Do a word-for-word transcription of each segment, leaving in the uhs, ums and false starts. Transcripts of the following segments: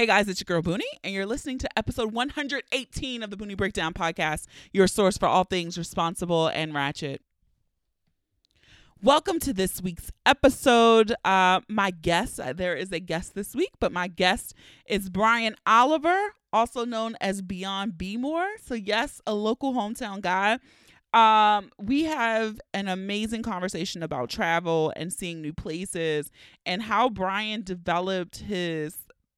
Hey guys, it's your girl Boonie, and you're listening to episode one hundred eighteen of the Boonie Breakdown podcast, your source for all things responsible and ratchet. Welcome to this week's episode. Uh, my guest, there is a guest this week, but my guest is Brian Oliver, also known as Beyond Bmore. So yes, a local hometown guy. Um, we have an amazing conversation about travel and seeing new places and how Brian developed his,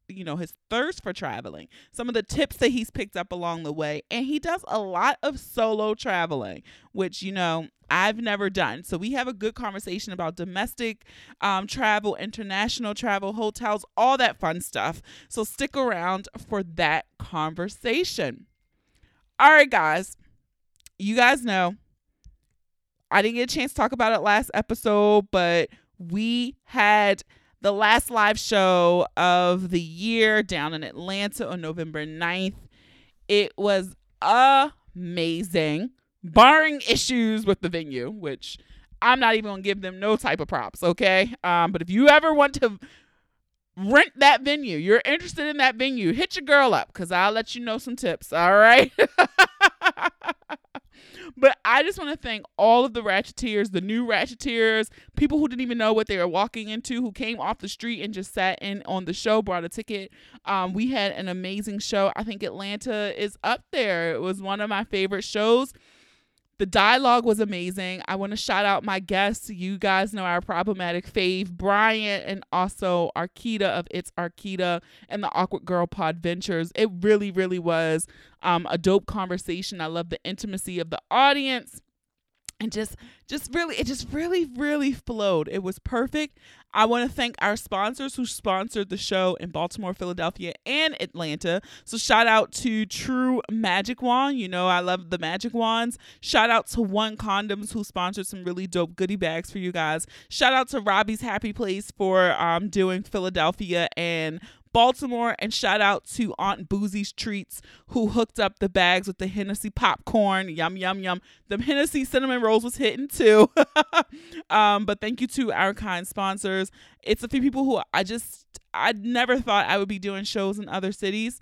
you know, his thirst for traveling, some of the tips that he's picked up along the way. And he does a lot of solo traveling, which, you know, I've never done. So we have a good conversation about domestic um, travel, international travel, hotels, all that fun stuff. So stick around for that conversation. All right, guys, you guys know I didn't get a chance to talk about it last episode, but we had the last live show of the year down in Atlanta on November ninth. It was amazing, barring issues with the venue, which I'm not even going to give them no type of props, okay? Um, but if you ever want to rent that venue, you're interested in that venue, hit your girl up because I'll let you know some tips, all right? But I just want to thank all of the Ratcheteers, the new Ratcheteers, people who didn't even know what they were walking into, who came off the street and just sat in on the show, brought a ticket. Um, we had an amazing show. I think Atlanta is up there. It was one of my favorite shows. The dialogue was amazing. I want to shout out my guests. You guys know our problematic fave, Brian, and also Arkeedah of It's Arkeedah and the Awkward Girl Pod Ventures. It really, really was um, a dope conversation. I love the intimacy of the audience. And just, just really, it just really, really flowed. It was perfect. I want to thank our sponsors who sponsored the show in Baltimore, Philadelphia, and Atlanta. So shout out to True Magic Wand. You know I love the magic wands. Shout out to One Condoms who sponsored some really dope goodie bags for you guys. Shout out to Robbie's Happy Place for um, doing Philadelphia and Baltimore, and shout out to Aunt Boozy's Treats who hooked up the bags with the Hennessy popcorn. Yum, yum, yum. The Hennessy cinnamon rolls was hitting too. um, but thank you to our kind sponsors. It's a few people who I just, I never thought I would be doing shows in other cities.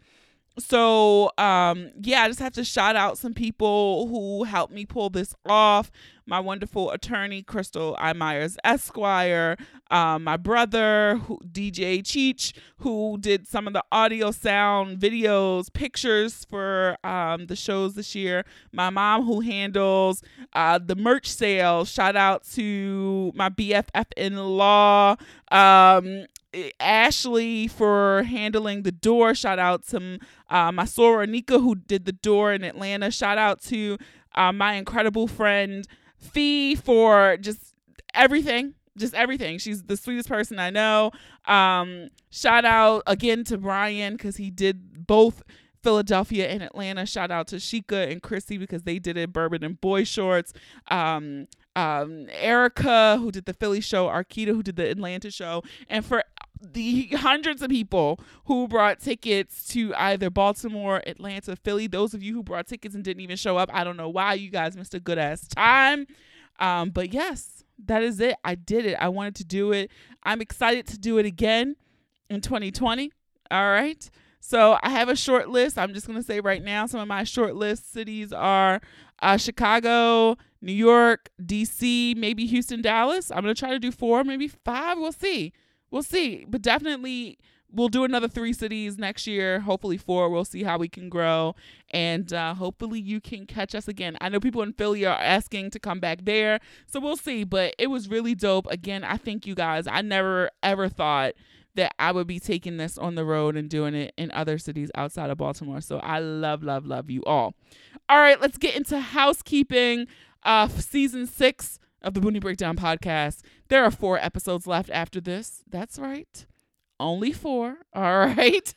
So, um, yeah, I just have to shout out some people who helped me pull this off. My wonderful attorney, Crystal I. Myers, Esquire, um, my brother, who, D J Cheech, who did some of the audio, sound, videos, pictures for um, the shows this year. My mom, who handles uh, the merch sale. Shout out to my B F F in law, um, Ashley, for handling the door. Shout out to uh, my soror Anika, who did the door in Atlanta. Shout out to uh, my incredible friend Fee for just everything, just everything. She's the sweetest person I know. Um, shout out again to Brian because he did both Philadelphia and Atlanta. Shout out to Sheikah and Chrissy because they did it, Bourbon and Boy Shorts. Um, um, Erica, who did the Philly show, Arkeedah, who did the Atlanta show, and for the hundreds of people who brought tickets to either Baltimore, Atlanta, Philly. Those of you who brought tickets and didn't even show up, I don't know why. You guys missed a good ass time. Um, but yes, that is it. I did it. I wanted to do it. I'm excited to do it again in twenty twenty. All right. So I have a short list. I'm just going to say right now, some of my short list cities are uh, Chicago, New York, D C, maybe Houston, Dallas. I'm going to try to do four, maybe five. We'll see. We'll see, but definitely we'll do another three cities next year. Hopefully four. We'll see how we can grow, and uh, hopefully you can catch us again. I know people in Philly are asking to come back there, so we'll see, but it was really dope. Again, I thank you guys. I never, ever thought that I would be taking this on the road and doing it in other cities outside of Baltimore, so I love, love, love you all. All right, let's get into housekeeping. Uh, season six of the Boonie Breakdown podcast. There are four episodes left after this. That's right. Only four. All right.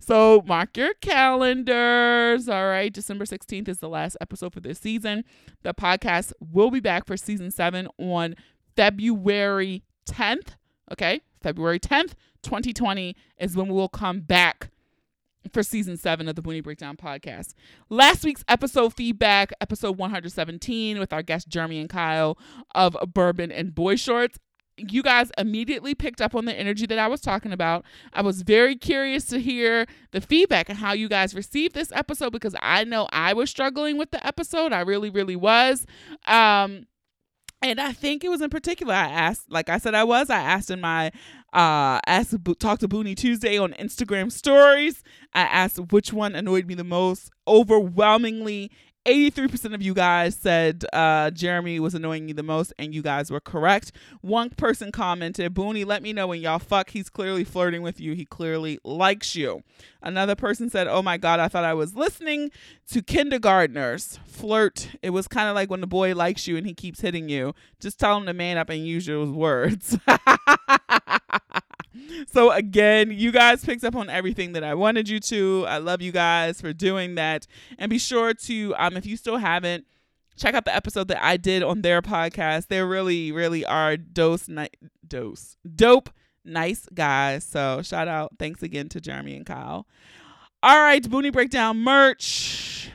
So mark your calendars. All right. December sixteenth is the last episode for this season. The podcast will be back for season seven on February tenth. Okay. February tenth, twenty twenty is when we will come back for season seven of the Boonie Breakdown podcast. Last week's episode feedback, episode one hundred seventeen with our guests Jeremy and Kyle of Bourbon and Boy Shorts. you guys immediately picked up on the energy that I was talking about. I was very curious to hear the feedback and how you guys received this episode, because I know I was struggling with the episode. I really, really was. Um, and I think it was in particular, I asked, like I said, I was, I asked in my, uh, asked, Talk to Boonie Tuesday on Instagram stories. I asked which one annoyed me the most. Overwhelmingly, eighty-three percent of you guys said uh, Jeremy was annoying you the most, and you guys were correct. One person commented, "Boonie, let me know when y'all fuck. He's clearly flirting with you. He clearly likes you." Another person said, "Oh my God, I thought I was listening to kindergartners flirt. It was kind of like when the boy likes you and he keeps hitting you. Just tell him to man up and use your words." So again, you guys picked up on everything that I wanted you to. I love you guys for doing that. And be sure to, um, if you still haven't, check out the episode that I did on their podcast. They really, really are dose, ni- dose, dope, nice guys. So shout out. Thanks again to Jeremy and Kyle. All right, Boonie Breakdown merch.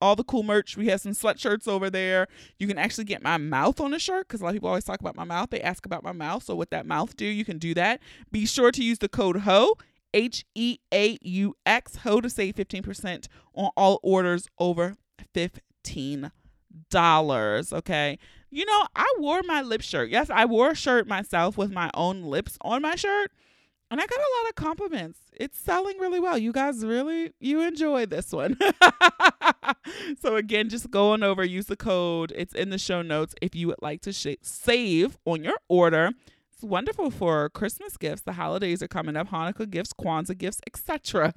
All the cool merch. We have some sweatshirts over there. You can actually get my mouth on a shirt, because a lot of people always talk about my mouth. They ask about my mouth. So what that mouth do, you can do that. Be sure to use the code H O E A U X, H E A U X, H O E to save fifteen percent on all orders over fifteen dollars. Okay. You know, I wore my lip shirt. Yes, I wore a shirt myself with my own lips on my shirt, and I got a lot of compliments. It's selling really well. You guys really, you enjoy this one. So again, just go on over, use the code. It's in the show notes if you would like to sh- save on your order. It's wonderful for Christmas gifts. The holidays are coming up. Hanukkah gifts, Kwanzaa gifts, et cetera.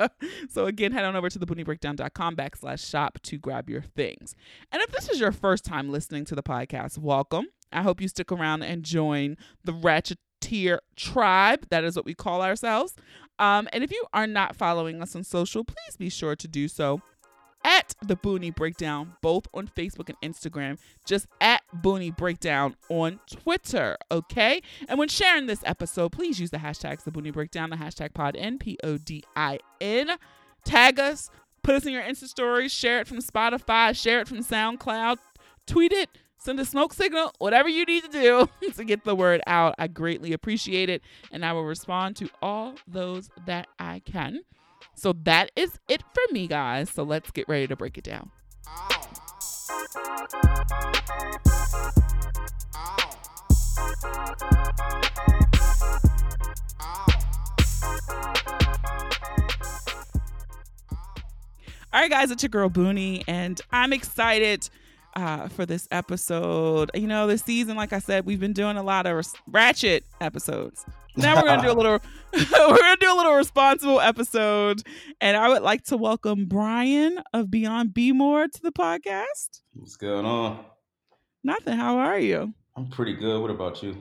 So again, head on over to theboonie breakdown dot com backslash shop to grab your things. And if this is your first time listening to the podcast, welcome. I hope you stick around and join the Ratcheteer tribe. That is what we call ourselves. Um, and if you are not following us on social, please be sure to do so at The Boonie Breakdown, both on Facebook and Instagram, just at Boonie Breakdown on Twitter, okay? And when sharing this episode, please use the hashtags The Boonie Breakdown, the hashtag PodIn, P O D I N. Tag us, put us in your Insta stories, share it from Spotify, share it from SoundCloud, tweet it, send a smoke signal, whatever you need to do to get the word out. I greatly appreciate it, and I will respond to all those that I can. So that is it for me, guys. So let's get ready to break it down. Ow. Ow. Ow. All right, guys, it's your girl Boonie, and I'm excited uh, for this episode. You know, this season, like I said, we've been doing a lot of res- ratchet episodes. Now we're gonna do a little, we're gonna do a little responsible episode, and I would like to welcome Brian of Beyond Bmore to the podcast. What's going on? Nothing. How are you? I'm pretty good. What about you?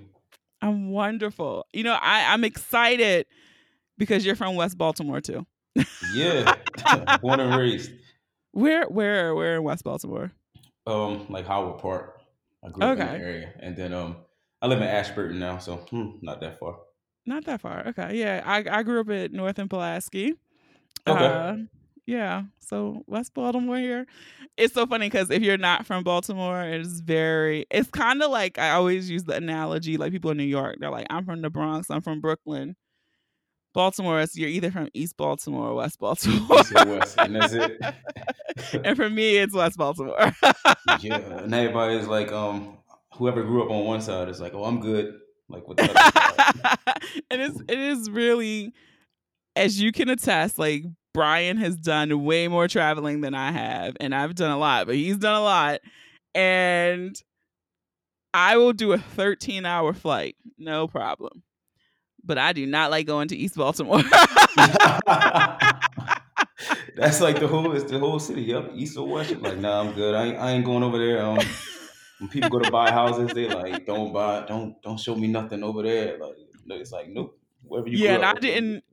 I'm wonderful. You know, I, I'm excited because you're from West Baltimore too. Yeah, born and raised. Where, where, where in West Baltimore? Um, like Howard Park. I grew okay. up in the area, and then um, I live in Ashburton now, so hmm, not that far. Not that far. Okay. Yeah. I, I grew up at North and Pulaski. Okay. Uh, yeah. So West Baltimore here. It's so funny because if you're not from Baltimore, it's very, it's kind of like, I always use the analogy, like people in New York, they're like, I'm from the Bronx. I'm from Brooklyn. Baltimore is, you're either from East Baltimore or West Baltimore. West, and that's it. And for me, it's West Baltimore. Yeah. And everybody's like, um, whoever grew up on one side is like, oh, I'm good. Like what the and it's it is really, as you can attest, like Brian has done way more traveling than I have, and I've done a lot, but he's done a lot. And I will do a thirteen hour flight, no problem. But I do not like going to East Baltimore. That's like the whole it's the whole city, yep. East or West. Like, nah, I'm good. I ain't, I ain't going over there. Um When people go to buy houses, they like don't buy, don't don't show me nothing over there. Like it's like nope. Wherever you yeah, grew and up, I didn't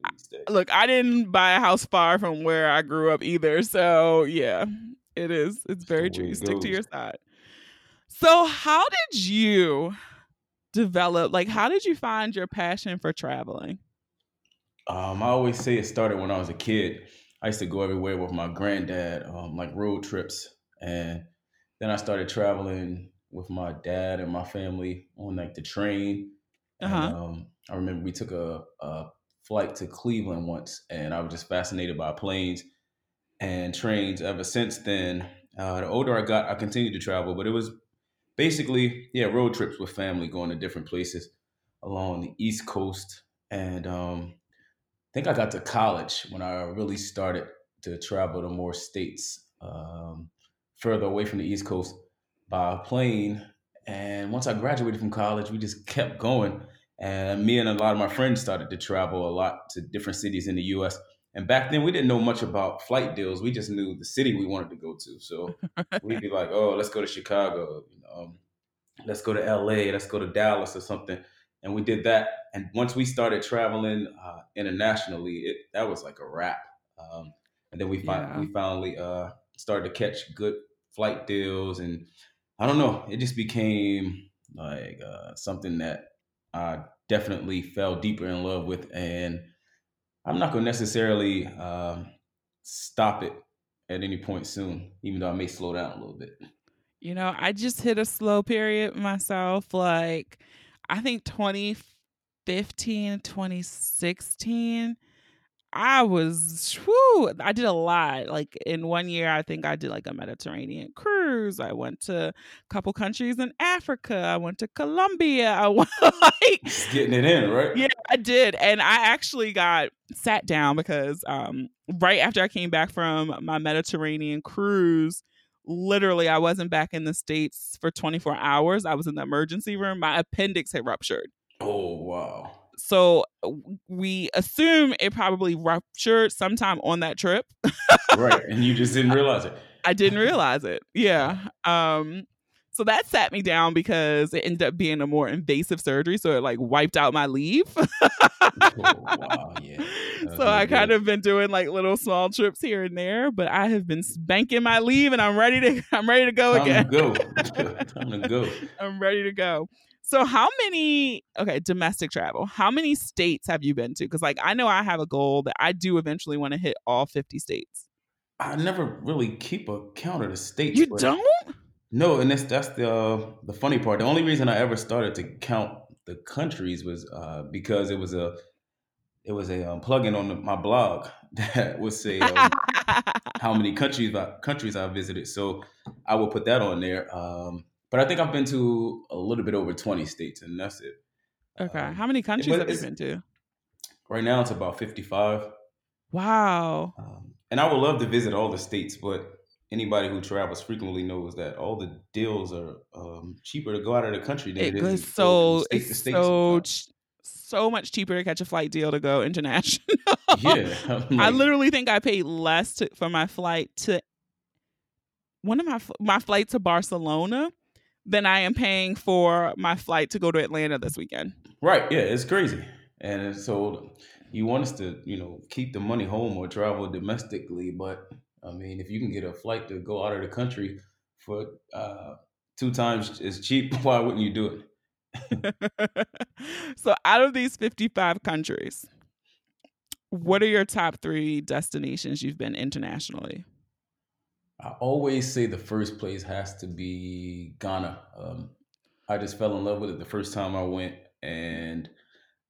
look. I didn't buy a house far from where I grew up either. So yeah, it is. It's very true. It Stick to your side. So how did you develop? Like, how did you find your passion for traveling? Um, I always say it started when I was a kid. I used to go everywhere with my granddad, um, like road trips, and then I started traveling with my dad and my family on like the train, Uh-huh. And, um, I remember we took a, a flight to Cleveland once, and I was just fascinated by planes and trains ever since then. Uh, the older I got, I continued to travel, but it was basically, yeah, road trips with family going to different places along the East Coast. And um, I think I got to college when I really started to travel to more states um, further away from the East Coast by plane. And once I graduated from college, we just kept going. And me and a lot of my friends started to travel a lot to different cities in the U S. And back then, we didn't know much about flight deals. We just knew the city we wanted to go to. So we'd be like, oh, let's go to Chicago. You know, um, let's go to L A. Let's go to Dallas or something. And we did that. And once we started traveling uh, internationally, it, that was like a wrap. Um, and then we, fi- yeah. we finally uh, started to catch good flight deals. And I don't know, it just became like uh, something that I definitely fell deeper in love with. And I'm not going to necessarily um, stop it at any point soon, even though I may slow down a little bit. You know, I just hit a slow period myself. Like, I think twenty fifteen, twenty sixteen, I was, whew, I did a lot. Like, in one year, I think I did like a Mediterranean cruise. I went to a couple countries in Africa. I went to Colombia. I went, like, just getting it in, right? Yeah, I did. And I actually got sat down because um, right after I came back from my Mediterranean cruise, literally, I wasn't back in the States for twenty-four hours. I was in the emergency room. My appendix had ruptured. Oh, wow. So we assume it probably ruptured sometime on that trip. Right. And you just didn't realize it. I didn't realize it. Yeah. Um, so that sat me down because it ended up being a more invasive surgery. So it like wiped out my leave. Oh, wow. Yeah. So I kind of been doing like little small trips here and there, but I have been spanking my leave and I'm ready to, I'm ready to go Time again. To go. Time to go. I'm ready to go. So how many, okay, domestic travel, how many states have you been to? Because like, I know I have a goal that I do eventually want to hit all fifty states. I never really keep a count of the states. You don't? No, and that's, that's the uh, the funny part. The only reason I ever started to count the countries was uh, because it was a it was a um, plugin on the, my blog that would say um, how many countries I, countries I visited. So I would put that on there. Um But I think I've been to a little bit over twenty states, and that's it. Okay. Um, How many countries have you been to? Right now, it's about fifty-five. Wow. Um, and I would love to visit all the states, but anybody who travels frequently knows that all the deals are um, cheaper to go out of the country than it, it is. To so, go it's so, ch- so much cheaper to catch a flight deal to go international. Yeah. Like, I literally think I paid less to, for my flight to one of my, my flight to Barcelona than I am paying for my flight to go to Atlanta this weekend. Right. Yeah, it's crazy. And so you want us to, you know, keep the money home or travel domestically. But, I mean, if you can get a flight to go out of the country for uh, two times as cheap, why wouldn't you do it? So out of these fifty-five countries, what are your top three destinations you've been internationally? I always say the first place has to be Ghana. Um, I just fell in love with it the first time I went, and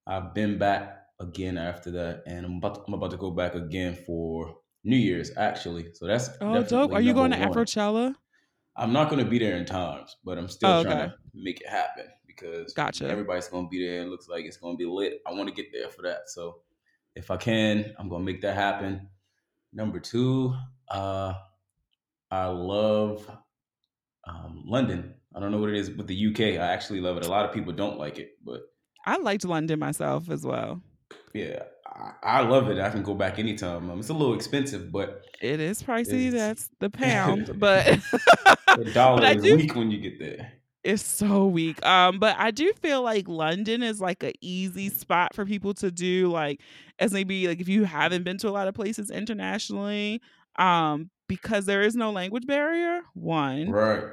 I've been back again after that, and I'm about to, I'm about to go back again for New Year's, actually. So that's oh, dope. Are you going to Afrochella? I'm not going to be there in times, but I'm still oh, trying okay. to make it happen because gotcha. Everybody's going to be there. It looks like it's going to be lit. I want to get there for that. So if I can, I'm going to make that happen. Number two, uh, I love um, London. I don't know what it is with the U K. I actually love it. A lot of people don't like it, but I liked London myself as well. Yeah, I, I love it. I can go back anytime. Um, it's a little expensive, but it is pricey. That's the pound, but the dollar but is do, weak when you get there. It's so weak. Um, but I do feel like London is like an easy spot for people to do, like as maybe like if you haven't been to a lot of places internationally. Um, because there is no language barrier, one, right,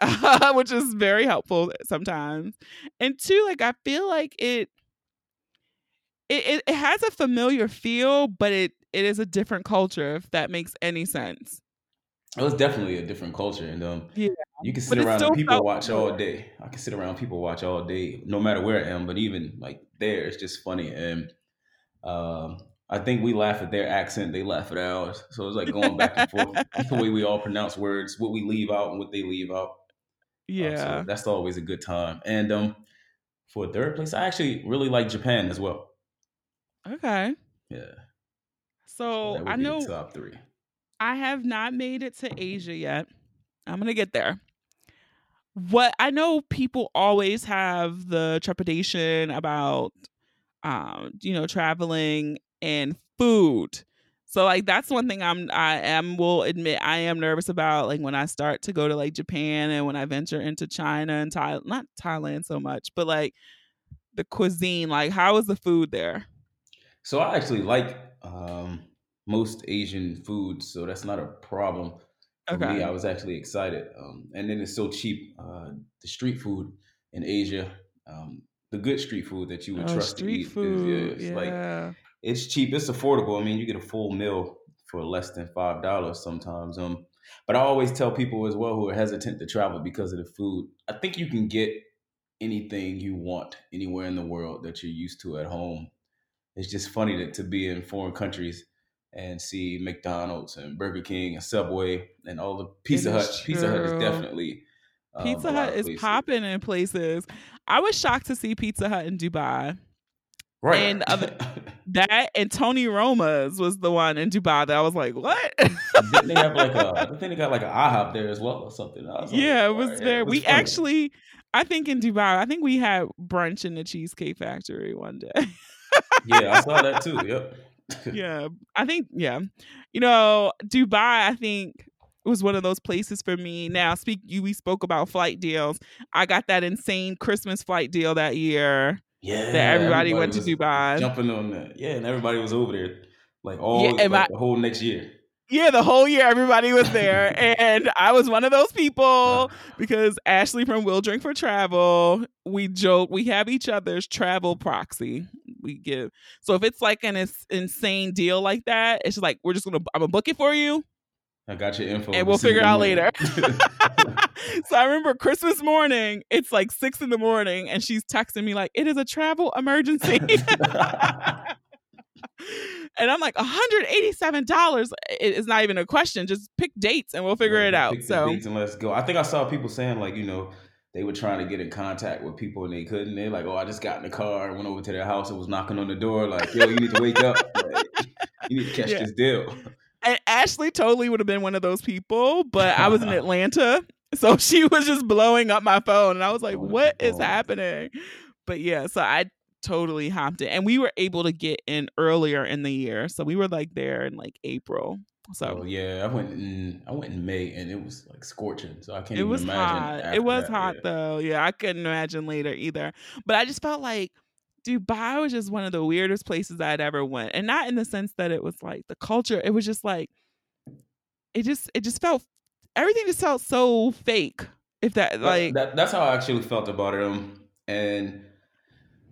uh, which is very helpful sometimes, and two, like I feel like it, it, it has a familiar feel, but it, it is a different culture, if that makes any sense. It was definitely a different culture, and um, yeah. You can sit around and people watch all day. I can sit around people watch all day, no matter where I am. But even like there, it's just funny, and um, I think we laugh at their accent; they laugh at ours. So it's like going back and forth. That's the way we all pronounce words, what we leave out and what they leave out. Yeah, um, so that's always a good time. And um, for third place, I actually really like Japan as well. Okay. Yeah. So, so I know top three. I have not made it to Asia yet. I'm going to get there. What I know people always have the trepidation about, um, you know, traveling and food. So like, that's one thing I'm, I am, will admit I am nervous about, like when I start to go to like Japan and when I venture into China and Thailand, not Thailand so much, but like the cuisine, like how is the food there? So I actually like, um, most Asian food, so that's not a problem for okay. me. I was actually excited, um, and then it's so cheap. Uh, the street food in Asia, um, the good street food that you would oh, trust to eat, food. Is, yeah, it's yeah. like it's cheap, it's affordable. I mean, you get a full meal for less than five dollars sometimes. Um, but I always tell people as well who are hesitant to travel because of the food. I think you can get anything you want anywhere in the world that you're used to at home. It's just funny that to be in foreign countries and see McDonald's and Burger King and Subway and all the Pizza Hut. True. Pizza Hut is definitely um, Pizza Hut is popping in places. I was shocked to see Pizza Hut in Dubai. Right. And other, that and Tony Roma's was the one in Dubai that I was like, what? Didn't they have like a? I think they got like an IHOP there as well or something. I was like, yeah, it was right, there. It was we funny. Actually, I think in Dubai, I think we had brunch in the Cheesecake Factory one day. Yeah, I saw that too. Yep. yeah I think yeah you know Dubai I think was one of those places for me. Now speak you we spoke about flight deals. I got that insane Christmas flight deal that year yeah that everybody, everybody went to Dubai jumping on that yeah and everybody was over there like all yeah, like, my, the whole next year yeah the whole year everybody was there and I was one of those people because Ashley from We'll Drink for Travel, we joke we have each other's travel proxy we give. So if it's like an ins- insane deal like that, it's just like, we're just going to, I'm going to book it for you. I got your info. And we'll figure it out later. So I remember Christmas morning, it's like six in the morning and she's texting me like, it is a travel emergency. And I'm like, one hundred eighty-seven dollars. It's not even a question. Just pick dates and we'll figure yeah, it out. Pick so dates and let's go. I think I saw people saying like, you know, they were trying to get in contact with people and they couldn't. They're like, "Oh, I just got in the car, went over to their house, and was knocking on the door, like, yo, you need to wake up, like, you need to catch yeah. this deal." And Ashley totally would have been one of those people, but I was in Atlanta, so she was just blowing up my phone, and I was like, "What is happening?" But yeah, so I totally hopped in, and we were able to get in earlier in the year, so we were like there in like April. So oh, yeah, I went in I went in May and it was like scorching. So I can't it even was imagine. Hot. It was that, hot yeah. though. Yeah, I couldn't imagine later either. But I just felt like Dubai was just one of the weirdest places I'd ever went. And not in the sense that it was like the culture. It was just like it just it just felt everything just felt so fake. If that like that, that, that's how I actually felt about it. Um and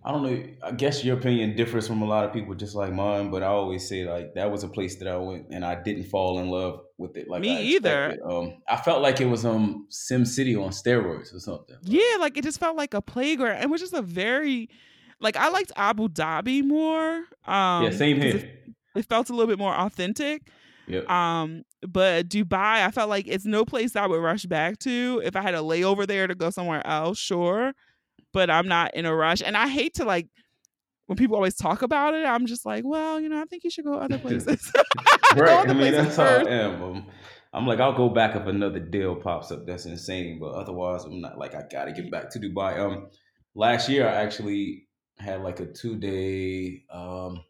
I don't know, I guess your opinion differs from a lot of people just like mine, but I always say like that was a place that I went and I didn't fall in love with it. Like me I either. Um, I felt like it was um Sim City on steroids or something. Yeah, like it just felt like a playground. It was just a very, like I liked Abu Dhabi more. Um, yeah, same here. It, it felt a little bit more authentic. Yep. Um, but Dubai, I felt like it's no place I would rush back to. If I had a layover there to go somewhere else, sure. But I'm not in a rush. And I hate to like, when people always talk about it, I'm just like, well, you know, I think you should go other places. Right. Other I mean, places that's first. How I am. Um, I'm like, I'll go back if another deal pops up. That's insane. But otherwise, I'm not like, I got to get back to Dubai. Um, Last year, I actually had like a two day um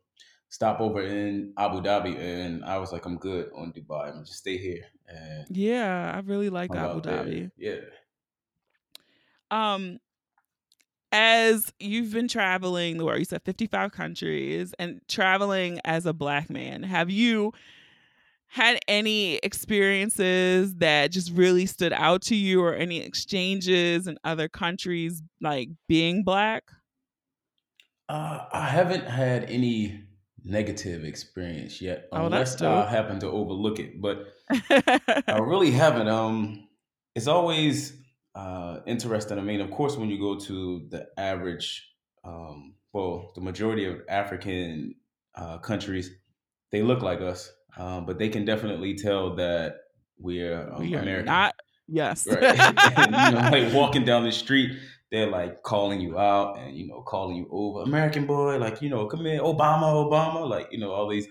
stopover in Abu Dhabi. And I was like, I'm good on Dubai. I'm going to just stay here. And yeah, I really like Abu Dhabi. There. Yeah. Um. As you've been traveling the world, you said fifty-five countries, and traveling as a Black man, have you had any experiences that just really stood out to you or any exchanges in other countries, like being Black? Uh, I haven't had any negative experience yet, unless oh, I happen to overlook it. But I really haven't. Um, it's always uh, interesting. I mean, of course, when you go to the average, um, well, the majority of African uh, countries, they look like us, um, but they can definitely tell that we're um, we are American. Not- Yes. Right. And, you know, like walking down the street, they're like calling you out and, you know, calling you over. American boy, like, you know, come here, Obama, Obama, like, you know, all these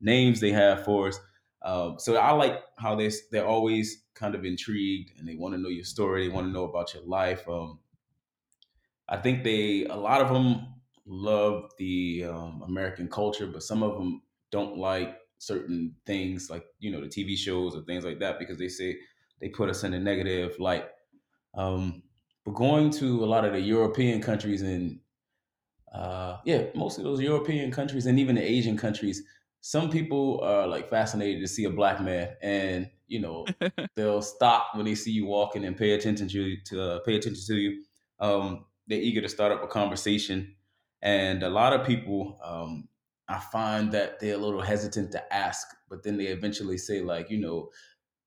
names they have for us. Um, so I like how they, they're always kind of intrigued and they want to know your story. They want to know about your life. Um, I think they, a lot of them love the um, American culture, but some of them don't like certain things like, you know, the T V shows or things like that, because they say, they put us in a negative light. Um, but going to a lot of the European countries and, uh, yeah, most of those European countries and even the Asian countries, some people are like fascinated to see a black man, and, you know, they'll stop when they see you walking and pay attention to you, to uh, pay attention to you. Um, they're eager to start up a conversation. And a lot of people, um, I find that they're a little hesitant to ask, but then they eventually say like, you know,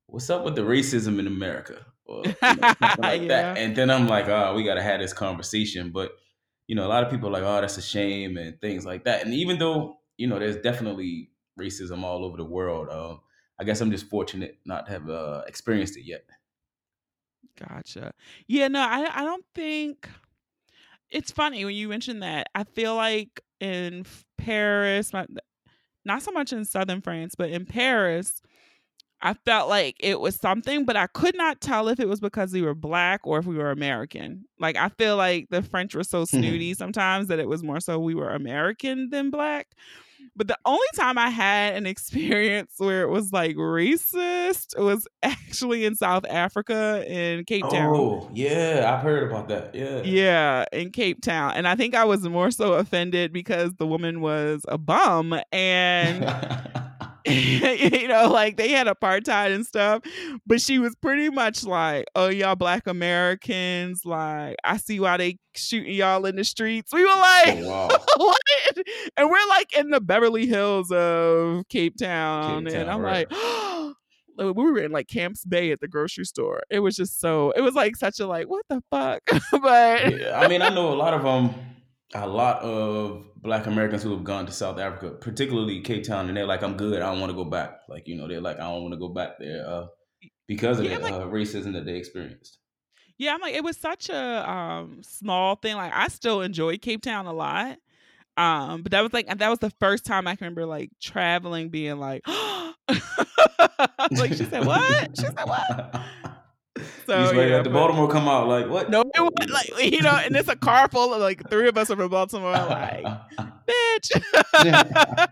what's up with the racism in America? Or, you know, like yeah. that. And then I'm like, oh, we got to have this conversation. But, you know, a lot of people are like, oh, that's a shame and things like that. And even though, you know, there's definitely racism all over the world, um, I guess I'm just fortunate not to have uh, experienced it yet. Gotcha. Yeah, no, I, I don't think... It's funny when you mentioned that. I feel like in Paris, not, not so much in southern France, but in Paris... I felt like it was something, but I could not tell if it was because we were black or if we were American. Like, I feel like the French were so snooty mm-hmm. sometimes that it was more so we were American than black. But the only time I had an experience where it was like racist was actually in South Africa in Cape Town. Oh, yeah. I've heard about that. Yeah. Yeah. In Cape Town. And I think I was more so offended because the woman was a bum and... you know, like they had apartheid and stuff, but she was pretty much like, oh, y'all black Americans, like I see why they shooting y'all in the streets. We were like, oh, wow. What? And we're like in the Beverly Hills of Cape Town. Cape Town and I'm right. like, oh, we were in like Camps Bay at the grocery store. It was just so, it was like such a like, what the fuck? But yeah, I mean, I know a lot of them. A lot of black Americans who have gone to South Africa, particularly Cape Town, and they're like, I'm good. I don't want to go back. Like, you know, they're like, I don't want to go back there uh, because of yeah, the like, uh, racism that they experienced. Yeah, I'm like, it was such a um, small thing. Like, I still enjoy Cape Town a lot. Um, but that was like, that was the first time I can remember like traveling being like, like, she said, what? She said, what? So, He's like, yeah, the Baltimore come out like what? No, it was like you know, and it's a car full of like three of us are from Baltimore, like bitch.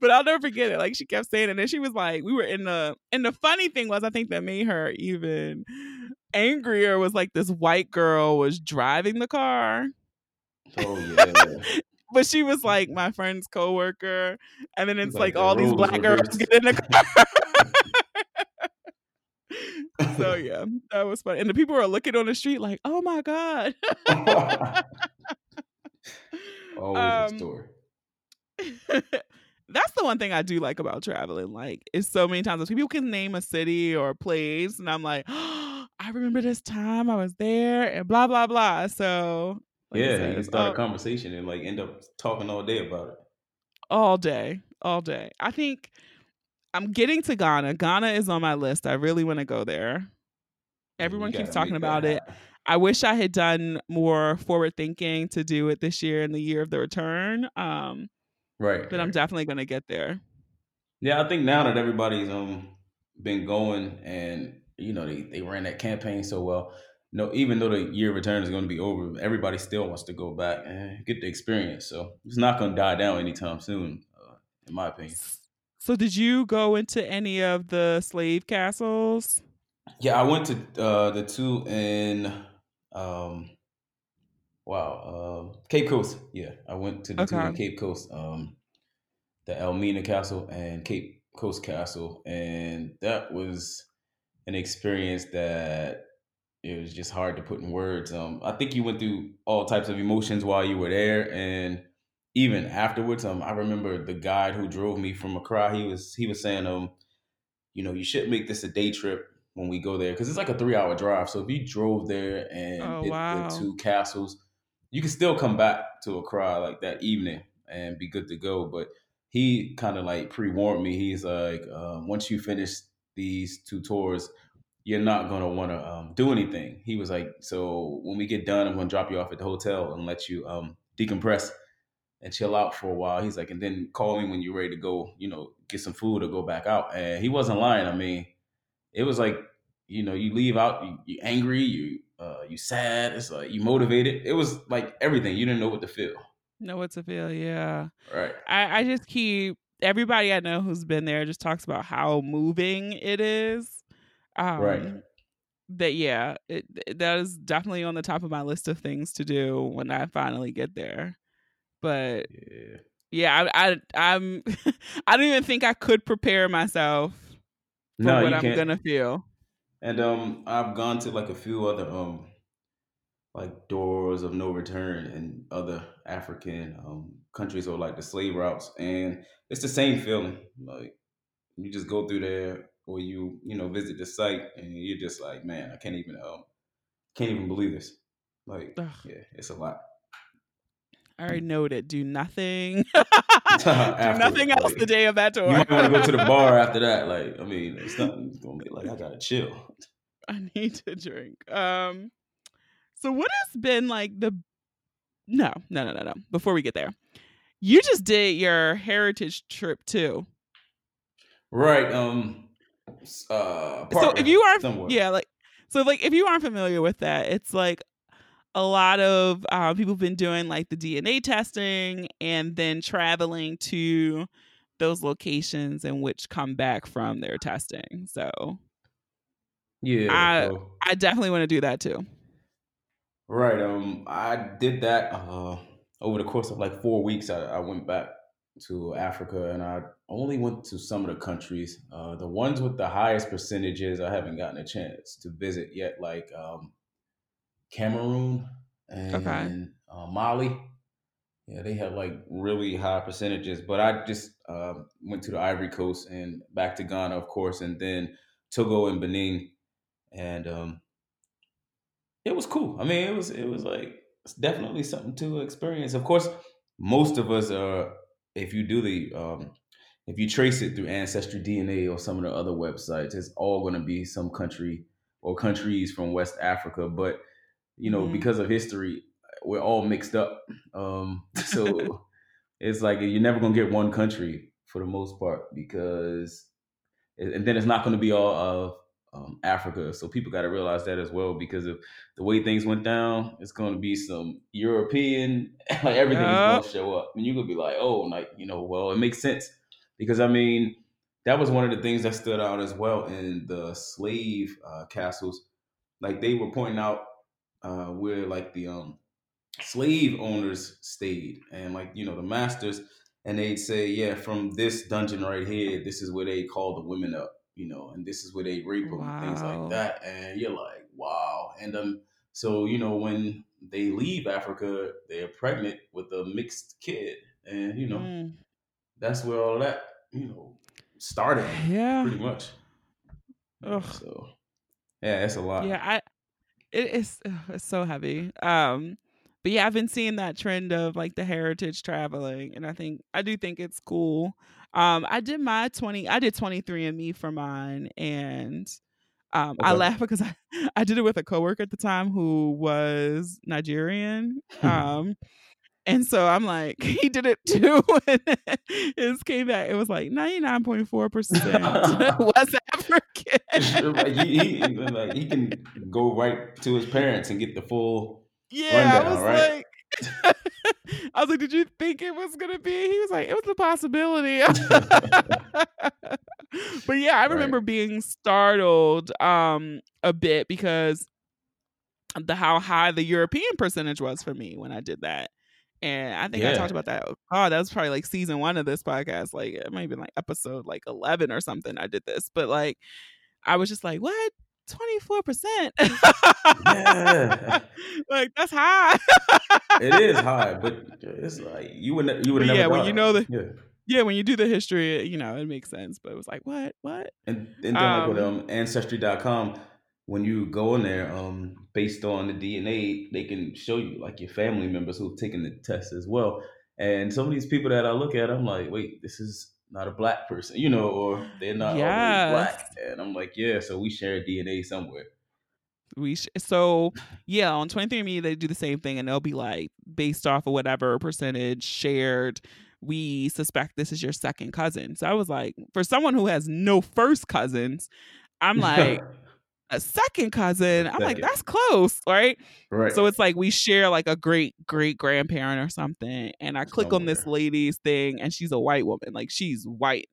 But I'll never forget it. Like she kept saying it, and then she was like, we were in the and the funny thing was, I think that made her even angrier was like this white girl was driving the car. Oh yeah. But she was like my friend's coworker, and then it's, it's like, like all the these black girls get in the car. So yeah, that was fun, and the people were looking on the street like, "Oh my god!" Always um, a story. That's the one thing I do like about traveling. Like, it's so many times people can name a city or a place, and I'm like, oh, "I remember this time I was there," and blah blah blah. So like yeah, said, you can start oh, a conversation and like end up talking all day about it. All day, all day. I think. I'm getting to Ghana. Ghana is on my list. I really want to go there. Everyone keeps talking about it. I wish I had done more forward thinking to do it this year in the year of the return. Um, right. But right. I'm definitely going to get there. Yeah, I think now that everybody's um been going and, you know, they, they ran that campaign so well. No, even though the year of return is going to be over, everybody still wants to go back and get the experience. So it's not going to die down anytime soon, uh, in my opinion. So did you go into any of the slave castles? Yeah, I went to uh, the two in, um, wow, uh, Cape Coast. Yeah, I went to the okay. two in Cape Coast, um, the Elmina Castle and Cape Coast Castle. And that was an experience that it was just hard to put in words. Um, I think you went through all types of emotions while you were there. And even afterwards, um, I remember the guide who drove me from Accra. He was he was saying, um, you know, you should make this a day trip when we go there, because it's like a three hour drive. So if you drove there and oh, did wow. the two castles, you can still come back to Accra like that evening and be good to go. But he kind of like pre-warned me. He's like, uh, once you finish these two tours, you're not going to want to um, do anything. He was like, so when we get done, I'm going to drop you off at the hotel and let you um, decompress and chill out for a while. He's like, and then call me when you're ready to go, you know, get some food or go back out. And he wasn't lying. I mean, it was like, you know, you leave out, you, you're angry, you uh, you sad, it's like you motivated. It was like everything. You didn't know what to feel. Know what to feel, yeah. Right. I, I just keep, everybody I know who's been there just talks about how moving it is. Um, right. That, yeah, it, that is definitely on the top of my list of things to do when I finally get there. But yeah, yeah I, I, I'm, I don't even think I could prepare myself for no, what I'm can't. gonna feel. And um, I've gone to like a few other um, like doors of no return and other African um countries or like the slave routes, and it's the same feeling. Like you just go through there, or you you know visit the site, and you're just like, man, I can't even um, can't even believe this. Like, ugh. Yeah, it's a lot. I already know that. Do nothing. do nothing else like, the day of that tour. You might want to go to the bar after that. Like, I mean, it's nothing. It's gonna be like, I gotta chill. I need to drink. Um, so what has been like the? No, no, no, no, no. Before we get there, you just did your heritage trip too, right? Um, uh, so if you are, somewhere. yeah, like, so like if you aren't familiar with that, it's like. A lot of uh, people have been doing like the D N A testing and then traveling to those locations in which come back from their testing. So, yeah, I, so, I definitely want to do that too. Right. Um, I did that uh, over the course of like four weeks. I, I went back to Africa and I only went to some of the countries. Uh, the ones with the highest percentages I haven't gotten a chance to visit yet. Like, um, Cameroon and okay. uh, Mali. Yeah, they have like really high percentages, but I just uh, went to the Ivory Coast and back to Ghana, of course, and then Togo and Benin. And um, it was cool. I mean, it was, it was like, it's definitely something to experience. Of course, most of us are, if you do the, um, if you trace it through Ancestry D N A or some of the other websites, it's all going to be some country or countries from West Africa. But you know, mm-hmm. because of history, we're all mixed up. Um, so it's like you're never going to get one country for the most part because, and then it's not going to be all of um, Africa. So people got to realize that as well because of the way things went down, it's going to be some European, like everything's yep. going to show up. And you're going to be like, oh, like, you know, well, it makes sense. Because, I mean, that was one of the things that stood out as well in the slave uh, castles. Like they were pointing out, Uh, where like the um, slave owners stayed and like, you know, the masters, and they'd say, yeah, from this dungeon right here, this is where they call the women up, you know, and this is where they rape them, wow. things like that. And you're like, wow. And um, so, you know, when they leave Africa, they're pregnant with a mixed kid. And, you know, mm. that's where all that, you know, started. Yeah. Pretty much. Ugh. So, yeah, that's a lot. Yeah, I... It is it's so heavy. Um, but yeah, I've been seeing that trend of like the heritage traveling. And I think I do think it's cool. Um, I did my twenty. I did twenty-three and me for mine. And um, okay. I laugh because I, I did it with a coworker at the time who was Nigerian. um, and so I'm like, he did it too. And it came back. It was like ninety-nine point four percent West African. Like he, he, like he can go right to his parents and get the full yeah, rundown, I was right? Like, I was like, did you think it was gonna be? He was like, it was a possibility. But yeah, I remember right. being startled um, a bit because of the how high the European percentage was for me when I did that. And I think yeah. I talked about that. Oh, that was probably like season one of this podcast. Like it might have been like episode like eleven or something. I did this, but like I was just like, what? twenty-four percent. Yeah. Like, that's high. It is high, but it's like you would you would never. Yeah, when you know the yeah. yeah, when you do the history, you know, it makes sense. But it was like, what, what? And, and then um, like with um, ancestry dot com, when you go in there, um, based on the D N A, they can show you like your family members who've taken the test as well. And some of these people that I look at, I'm like, wait, this is not a black person, you know, or they're not yes. always black. And I'm like, yeah, so we share D N A somewhere. We sh- So, yeah, on twenty-three and me, they do the same thing, and they'll be like, based off of whatever percentage shared, we suspect this is your second cousin. So I was like, for someone who has no first cousins, I'm like, a second cousin? I'm second. Like, that's close, right? Right. So it's like we share like a great-great-grandparent or something, and I click somewhere. On this lady's thing, and she's a white woman. Like, she's white.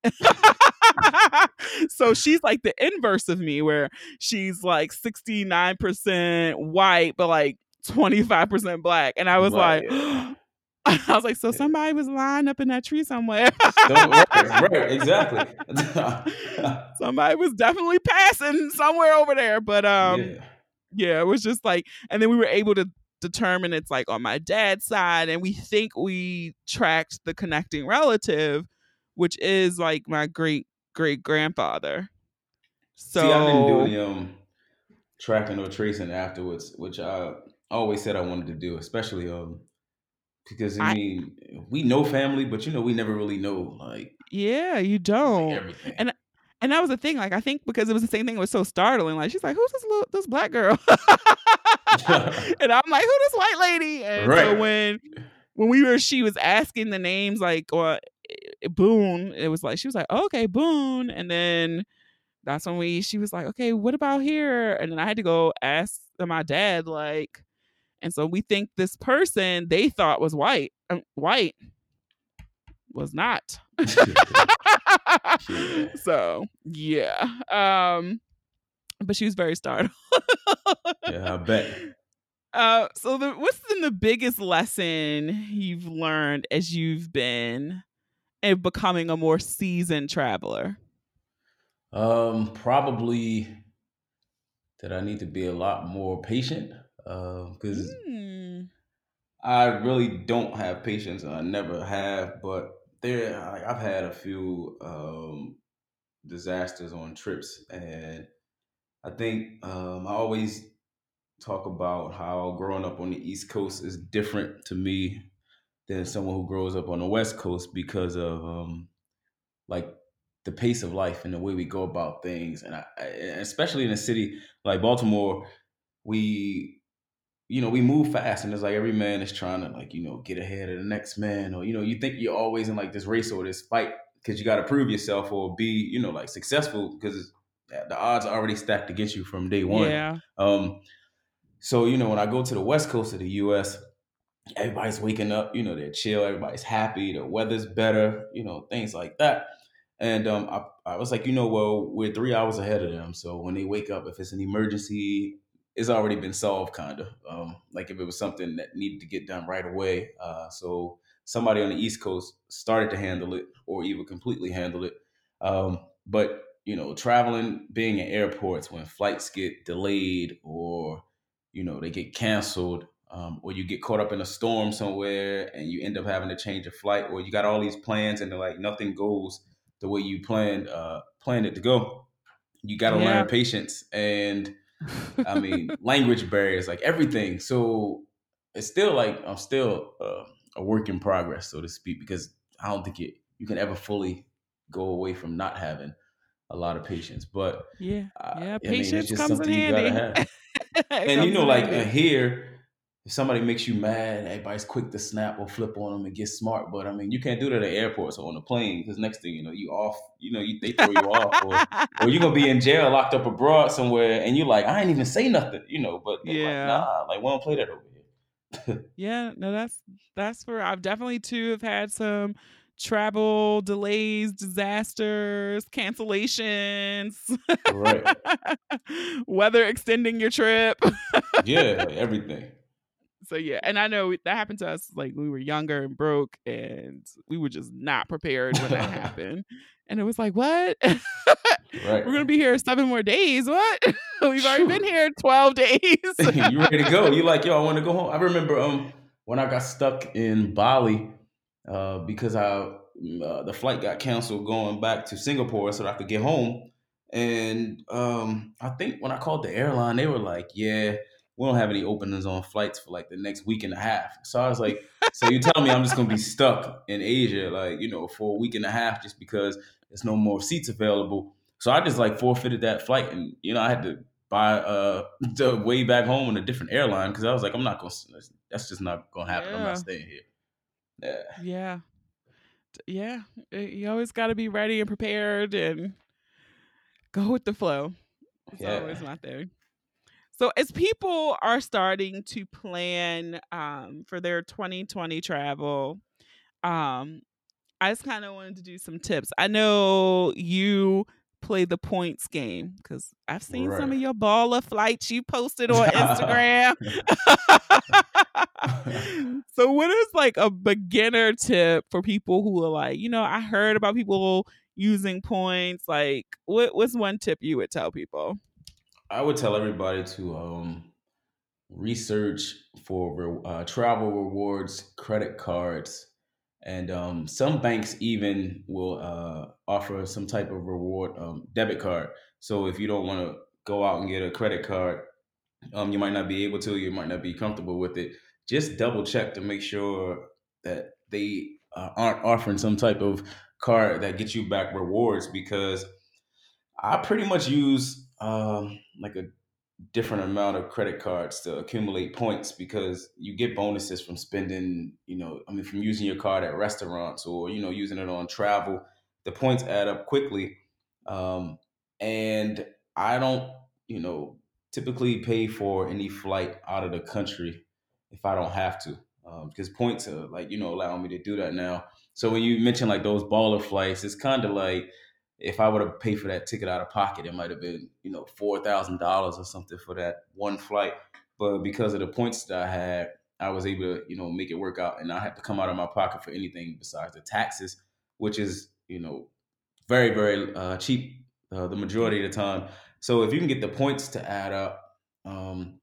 So she's like the inverse of me, where she's like sixty-nine percent white, but like twenty-five percent black. And I was right. like, I was like, so somebody was lying up in that tree somewhere. Right, right, exactly. Somebody was definitely passing somewhere over there. But um, yeah. yeah, it was just like, and then we were able to determine it's like on my dad's side, and we think we tracked the connecting relative, which is like my great great grandfather. So see, I didn't do any um, tracking or tracing afterwards, which I always said I wanted to do, especially um. Because, I mean, I, we know family, but, you know, we never really know, like... Yeah, you don't. Like everything. And and that was the thing. Like, I think because it was the same thing, it was so startling. Like, she's like, who's this little, this black girl? And I'm like, who this white lady? And right. so when when we were, she was asking the names, like, or Boone, it was like, she was like, oh, okay, Boone. And then that's when we, she was like, okay, what about here? And then I had to go ask my dad, like... And so we think this person they thought was white, um, white was not. Yeah. So, yeah. Um, but she was very startled. Yeah, I bet. Uh, so the, what's been the biggest lesson you've learned as you've been and becoming a more seasoned traveler? Um, probably that I need to be a lot more patient. Because uh, mm. I really don't have patience, and I never have. But there, I, I've had a few um, disasters on trips, and I think um, I always talk about how growing up on the East Coast is different to me than someone who grows up on the West Coast because of um, like the pace of life and the way we go about things, and I, I, especially in a city like Baltimore, we. You know, we move fast, and it's like every man is trying to, like, you know, get ahead of the next man, or, you know, you think you're always in like this race or this fight because you got to prove yourself or be, you know, like successful because the odds are already stacked against you from day one. Yeah. Um. So, you know, when I go to the West Coast of the U S, everybody's waking up, you know, they're chill. Everybody's happy. The weather's better, you know, things like that. And um, I, I was like, you know, well, we're three hours ahead of them. So when they wake up, if it's an emergency, it's already been solved, kind of, um, like if it was something that needed to get done right away. Uh, so somebody on the East Coast started to handle it or even completely handle it. Um, but, you know, traveling, being in airports when flights get delayed or, you know, they get canceled um, or you get caught up in a storm somewhere and you end up having to change your flight, or you got all these plans and they're like nothing goes the way you planned, uh, planned it to go. You got to yeah. learn patience and... I mean, language barriers, like everything. So it's still like I'm still uh, a work in progress, so to speak, because I don't think it, you can ever fully go away from not having a lot of patience. But yeah, uh, yeah, I patience mean, it's just comes in handy. You gotta have. And you know, like uh, here, if somebody makes you mad, everybody's quick to snap or flip on them and get smart. But I mean, you can't do that at airports or on a plane because next thing you know, you off, you know, you, they throw you off, or, or you're going to be in jail, locked up abroad somewhere. And you're like, I ain't even say nothing, you know, but yeah. like, nah, like we don't play that over here. Yeah, no, that's, that's where I've definitely too have had some travel delays, disasters, cancellations, right. Weather extending your trip. Yeah, everything. So yeah, and I know that happened to us, like, we were younger and broke and we were just not prepared when that happened. And it was like, what? Right. We're going to be here seven more days. What? We've already been here twelve days. You ready to go? You like, yo, I want to go home. I remember um when I got stuck in Bali uh, because I uh, the flight got canceled going back to Singapore so that I could get home. And um, I think when I called the airline, they were like, yeah, we don't have any openings on flights for like the next week and a half. So I was like, so you tell me I'm just going to be stuck in Asia, like, you know, for a week and a half just because there's no more seats available. So I just like forfeited that flight. And, you know, I had to buy uh, the way back home on a different airline because I was like, I'm not going to, that's just not going to happen. Yeah. I'm not staying here. Yeah. Yeah. Yeah. You always got to be ready and prepared and go with the flow. It's yeah. always my thing. So as people are starting to plan um, for their twenty twenty travel, um, I just kind of wanted to do some tips. I know you play the points game because I've seen right. some of your baller flights you posted on Instagram. So what is like a beginner tip for people who are like, you know, I heard about people using points. Like, what what's one tip you would tell people? I would tell everybody to um, research for uh, travel rewards, credit cards, and um, some banks even will uh, offer some type of reward um, debit card. So if you don't want to go out and get a credit card, um, you might not be able to, you might not be comfortable with it. Just double check to make sure that they uh, aren't offering some type of card that gets you back rewards, because I pretty much use um, like a different amount of credit cards to accumulate points, because you get bonuses from spending, you know, I mean, from using your card at restaurants or, you know, using it on travel. The points add up quickly. Um, and I don't, you know, typically pay for any flight out of the country if I don't have to, um, because points are like, you know, allowing me to do that now. So when you mention like those baller flights, it's kind of like, if I would have paid for that ticket out of pocket, it might have been, you know, four thousand dollars or something for that one flight. But because of the points that I had, I was able to, you know, make it work out, and I had to come out of my pocket for anything besides the taxes, which is, you know, very, very uh, cheap uh, the majority of the time. So if you can get the points to add up, um,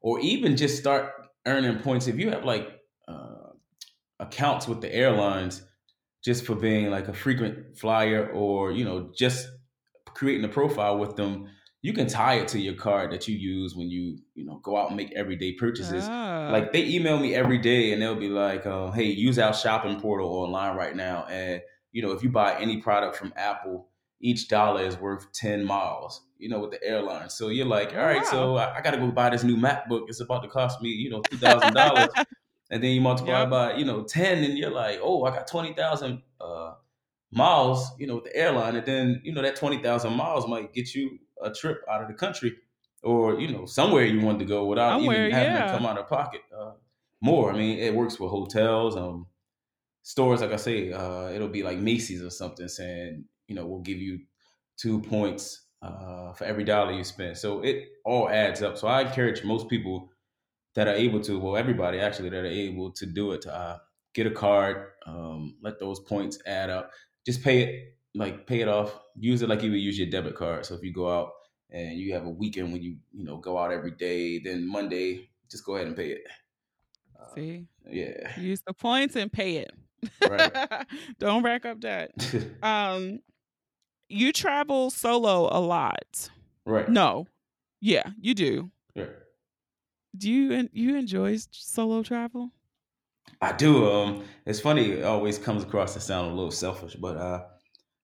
or even just start earning points, if you have like uh, accounts with the airlines, just for being like a frequent flyer or, you know, just creating a profile with them, you can tie it to your card that you use when you, you know, go out and make everyday purchases. Oh. Like they email me every day and they'll be like, uh, hey, use our shopping portal online right now. And, you know, if you buy any product from Apple, each dollar is worth ten miles, you know, with the airline. So you're like, all right, wow. so I, I got to go buy this new MacBook. It's about to cost me, you know, two thousand dollars. And then you multiply yep. by, you know, ten, and you're like, oh, I got twenty thousand uh, miles, you know, with the airline. And then, you know, that twenty thousand miles might get you a trip out of the country or, you know, somewhere you want to go without somewhere, even having yeah. to come out of pocket uh, more. I mean, it works with hotels, um, stores. Like I say, uh, it'll be like Macy's or something saying, you know, we'll give you two points uh, for every dollar you spend. So it all adds up. So I encourage most people that are able to, well, everybody actually that are able to do it, to uh, get a card, um, let those points add up, just pay it, like pay it off, use it like you would use your debit card. So if you go out and you have a weekend when you, you know, go out every day, then Monday, just go ahead and pay it. Uh, See? Yeah. Use the points and pay it. Right. Don't rack up debt. um, you travel solo a lot. Right. No. Yeah, you do. Yeah. Do you you enjoy solo travel? I do. Um, it's funny. It always comes across to sound a little selfish, but uh,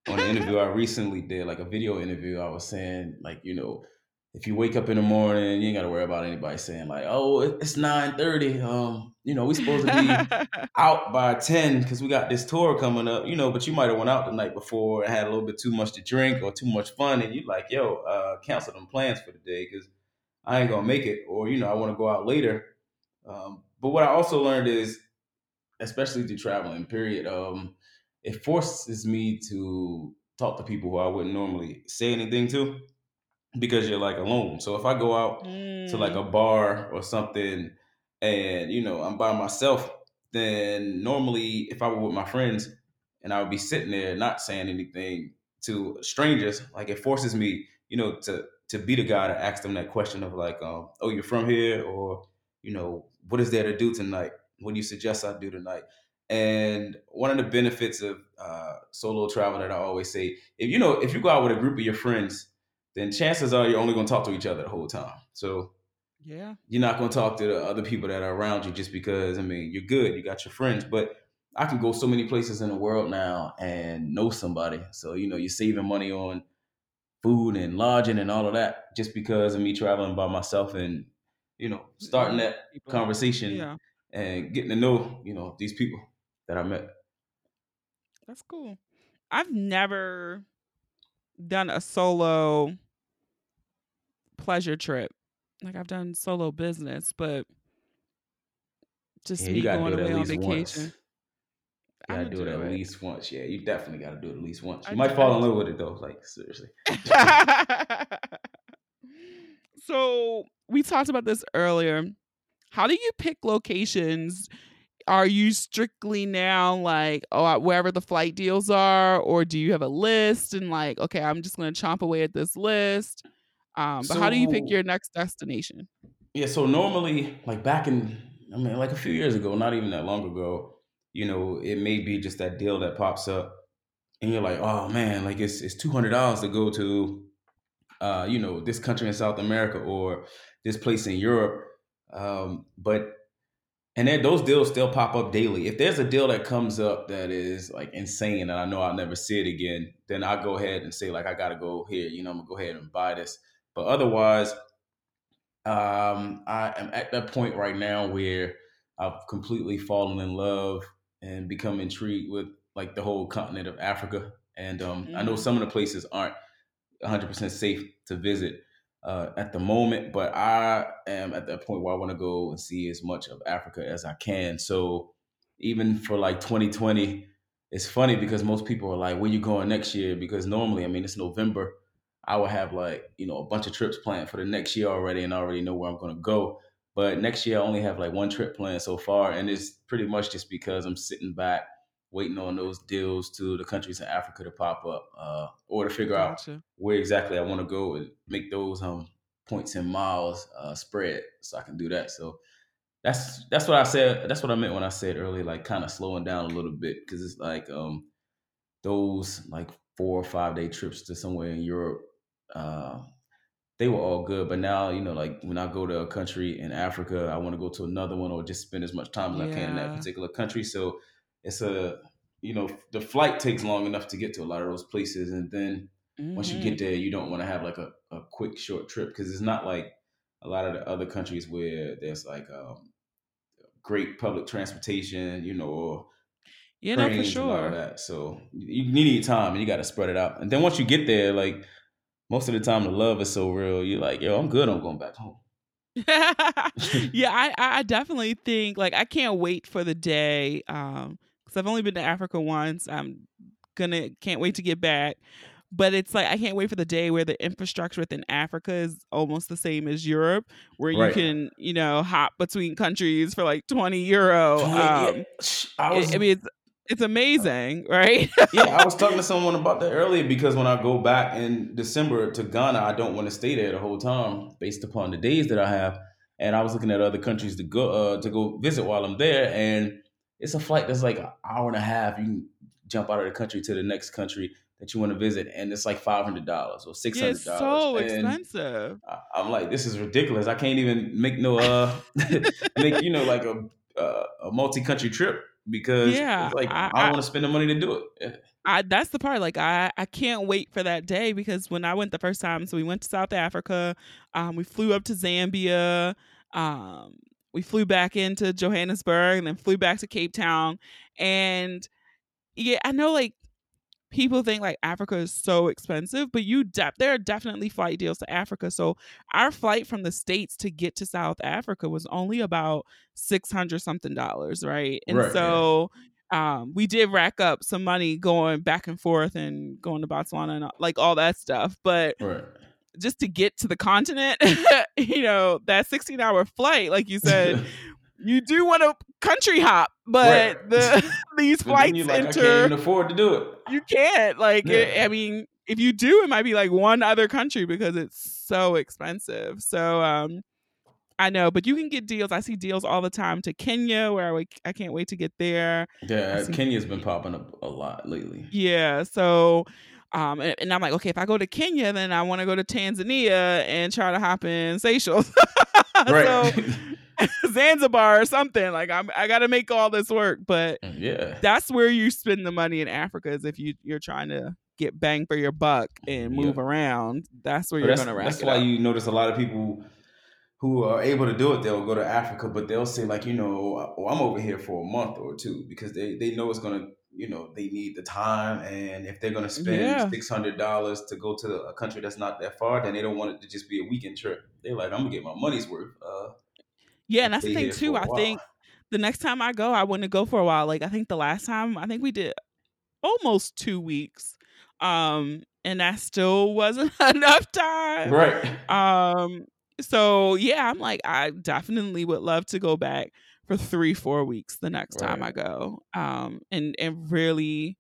on an interview I recently did, like a video interview, I was saying, like, you know, if you wake up in the morning, you ain't got to worry about anybody saying like, oh, it's nine thirty. Um, you know, we supposed to be out by ten because we got this tour coming up, you know, but you might have went out the night before and had a little bit too much to drink or too much fun. And you like, yo, uh, cancel them plans for the day because I ain't gonna make it, or, you know, I want to go out later. Um, but what I also learned is, especially through traveling, period, um, it forces me to talk to people who I wouldn't normally say anything to, because you're like alone. So if I go out mm. to like a bar or something, and, you know, I'm by myself, then normally if I were with my friends and I would be sitting there not saying anything to strangers, like it forces me, you know, to to be the guy to ask them that question of like, um, oh, you're from here? Or, you know, what is there to do tonight? What do you suggest I do tonight? And one of the benefits of uh, solo travel that I always say, if you know, if you go out with a group of your friends, then chances are you're only going to talk to each other the whole time. So yeah, you're not going to talk to the other people that are around you just because, I mean, you're good, you got your friends, but I can go so many places in the world now and know somebody. So, you know, you're saving money on food and lodging and all of that just because of me traveling by myself and, you know, starting that conversation yeah. and getting to know, you know, these people that I met. That's cool. I've never done a solo pleasure trip. Like I've done solo business, but just yeah, me going away on vacation. Once. You gotta do it at least once. Yeah, you definitely gotta do it at least once. You might fall in love with it though, like seriously. So we talked about this earlier. How do you pick locations? Are you strictly now like, oh, wherever the flight deals are, or do you have a list and like, okay, I'm just gonna chomp away at this list? Um, but so, how do you pick your next destination? Yeah, so normally, like back in, I mean, like a few years ago, not even that long ago, you know, it may be just that deal that pops up and you're like, oh man, like it's it's two hundred dollars to go to, uh, you know, this country in South America or this place in Europe. Um, but, and then those deals still pop up daily. If there's a deal that comes up that is like insane and I know I'll never see it again, then I'll go ahead and say like, I got to go here, you know, I'm gonna go ahead and buy this. But otherwise, um, I am at that point right now where I've completely fallen in love and become intrigued with like the whole continent of Africa. And um, mm-hmm. I know some of the places aren't one hundred percent safe to visit uh, at the moment, but I am at that point where I want to go and see as much of Africa as I can. So even for like twenty twenty, it's funny because most people are like, where you going next year? Because normally, I mean, it's November. I will have like, you know, a bunch of trips planned for the next year already and I already know where I'm going to go. But next year, I only have like one trip planned so far. And it's pretty much just because I'm sitting back, waiting on those deals to the countries in Africa to pop up uh, or to figure gotcha. out where exactly I want to go and make those um, points and miles uh, spread so I can do that. So that's that's what I said. That's what I meant when I said earlier, like kind of slowing down a little bit because it's like um, those like four or five day trips to somewhere in Europe. Uh, they were all good. But now, you know, like when I go to a country in Africa, I want to go to another one or just spend as much time as yeah. I can in that particular country. So it's a, you know, the flight takes long enough to get to a lot of those places. And then mm-hmm. once you get there, you don't want to have like a, a quick short trip because it's not like a lot of the other countries where there's like um, great public transportation, you know, or yeah, no, for sure. and all that. So you need your time and you got to spread it out. And then once you get there, like, most of the time, the love is so real. You're like, yo, I'm good. I'm going back home. yeah, I, I definitely think, like, I can't wait for the day um, because I've only been to Africa once. I'm gonna, can't wait to get back. But it's like, I can't wait for the day where the infrastructure within Africa is almost the same as Europe, where right. you can, you know, hop between countries for like twenty euro. twenty, um, I, was... I mean, it's, It's amazing, right? yeah, I was talking to someone about that earlier because when I go back in December to Ghana, I don't want to stay there the whole time based upon the days that I have. And I was looking at other countries to go uh, to go visit while I'm there. And it's a flight that's like an hour and a half. You can jump out of the country to the next country that you want to visit. And it's like five hundred dollars or six hundred dollars. Yeah, it's so and expensive. I, I'm like, this is ridiculous. I can't even make no, uh, make you know, like a uh, a multi-country trip. Because yeah, it's like I, I don't want to spend the money to do it. Yeah. I, that's the part. Like I, I can't wait for that day because when I went the first time, so we went to South Africa, um, we flew up to Zambia, um, we flew back into Johannesburg, and then flew back to Cape Town. And yeah, I know like people think like Africa is so expensive, but you de- there are definitely flight deals to Africa. So our flight from the States to get to South Africa was only about six hundred something dollars. Right. And right, so yeah. um, we did rack up some money going back and forth and going to Botswana and like all that stuff. But right. just to get to the continent, you know, that sixteen hour flight, like you said, You do want to country hop, but right. the these but flights like, enter. I can't even afford to do it. You can't. Like, yeah. it, I mean, if you do, it might be like one other country because it's so expensive. So, um, I know, but you can get deals. I see deals all the time to Kenya, where I, I can't wait to get there. Yeah, Kenya's been popping up a lot lately. Yeah, so, um, and, and I'm like, okay, if I go to Kenya, then I want to go to Tanzania and try to hop in Seychelles. Right. So, Zanzibar or something. Like I'm, I got to make all this work, but yeah, that's where you spend the money in Africa. Is if you you're trying to get bang for your buck and move yeah. around, that's where but you're going to rack it up. That's why you notice a lot of people who are able to do it. They'll go to Africa, but they'll say like, you know, oh, I'm over here for a month or two because they they know it's going to, you know, they need the time, and if they're going to spend yeah. six hundred dollars to go to a country that's not that far, then they don't want it to just be a weekend trip. They're like, I'm gonna get my money's worth. Uh, Yeah, and that's the thing too. I think the next time I go, I wouldn't go for a while. Like I think the last time, I think we did almost two weeks, um, and that still wasn't enough time, right? Um, so yeah, I'm like, I definitely would love to go back for three, four weeks the next time I go, um, and and really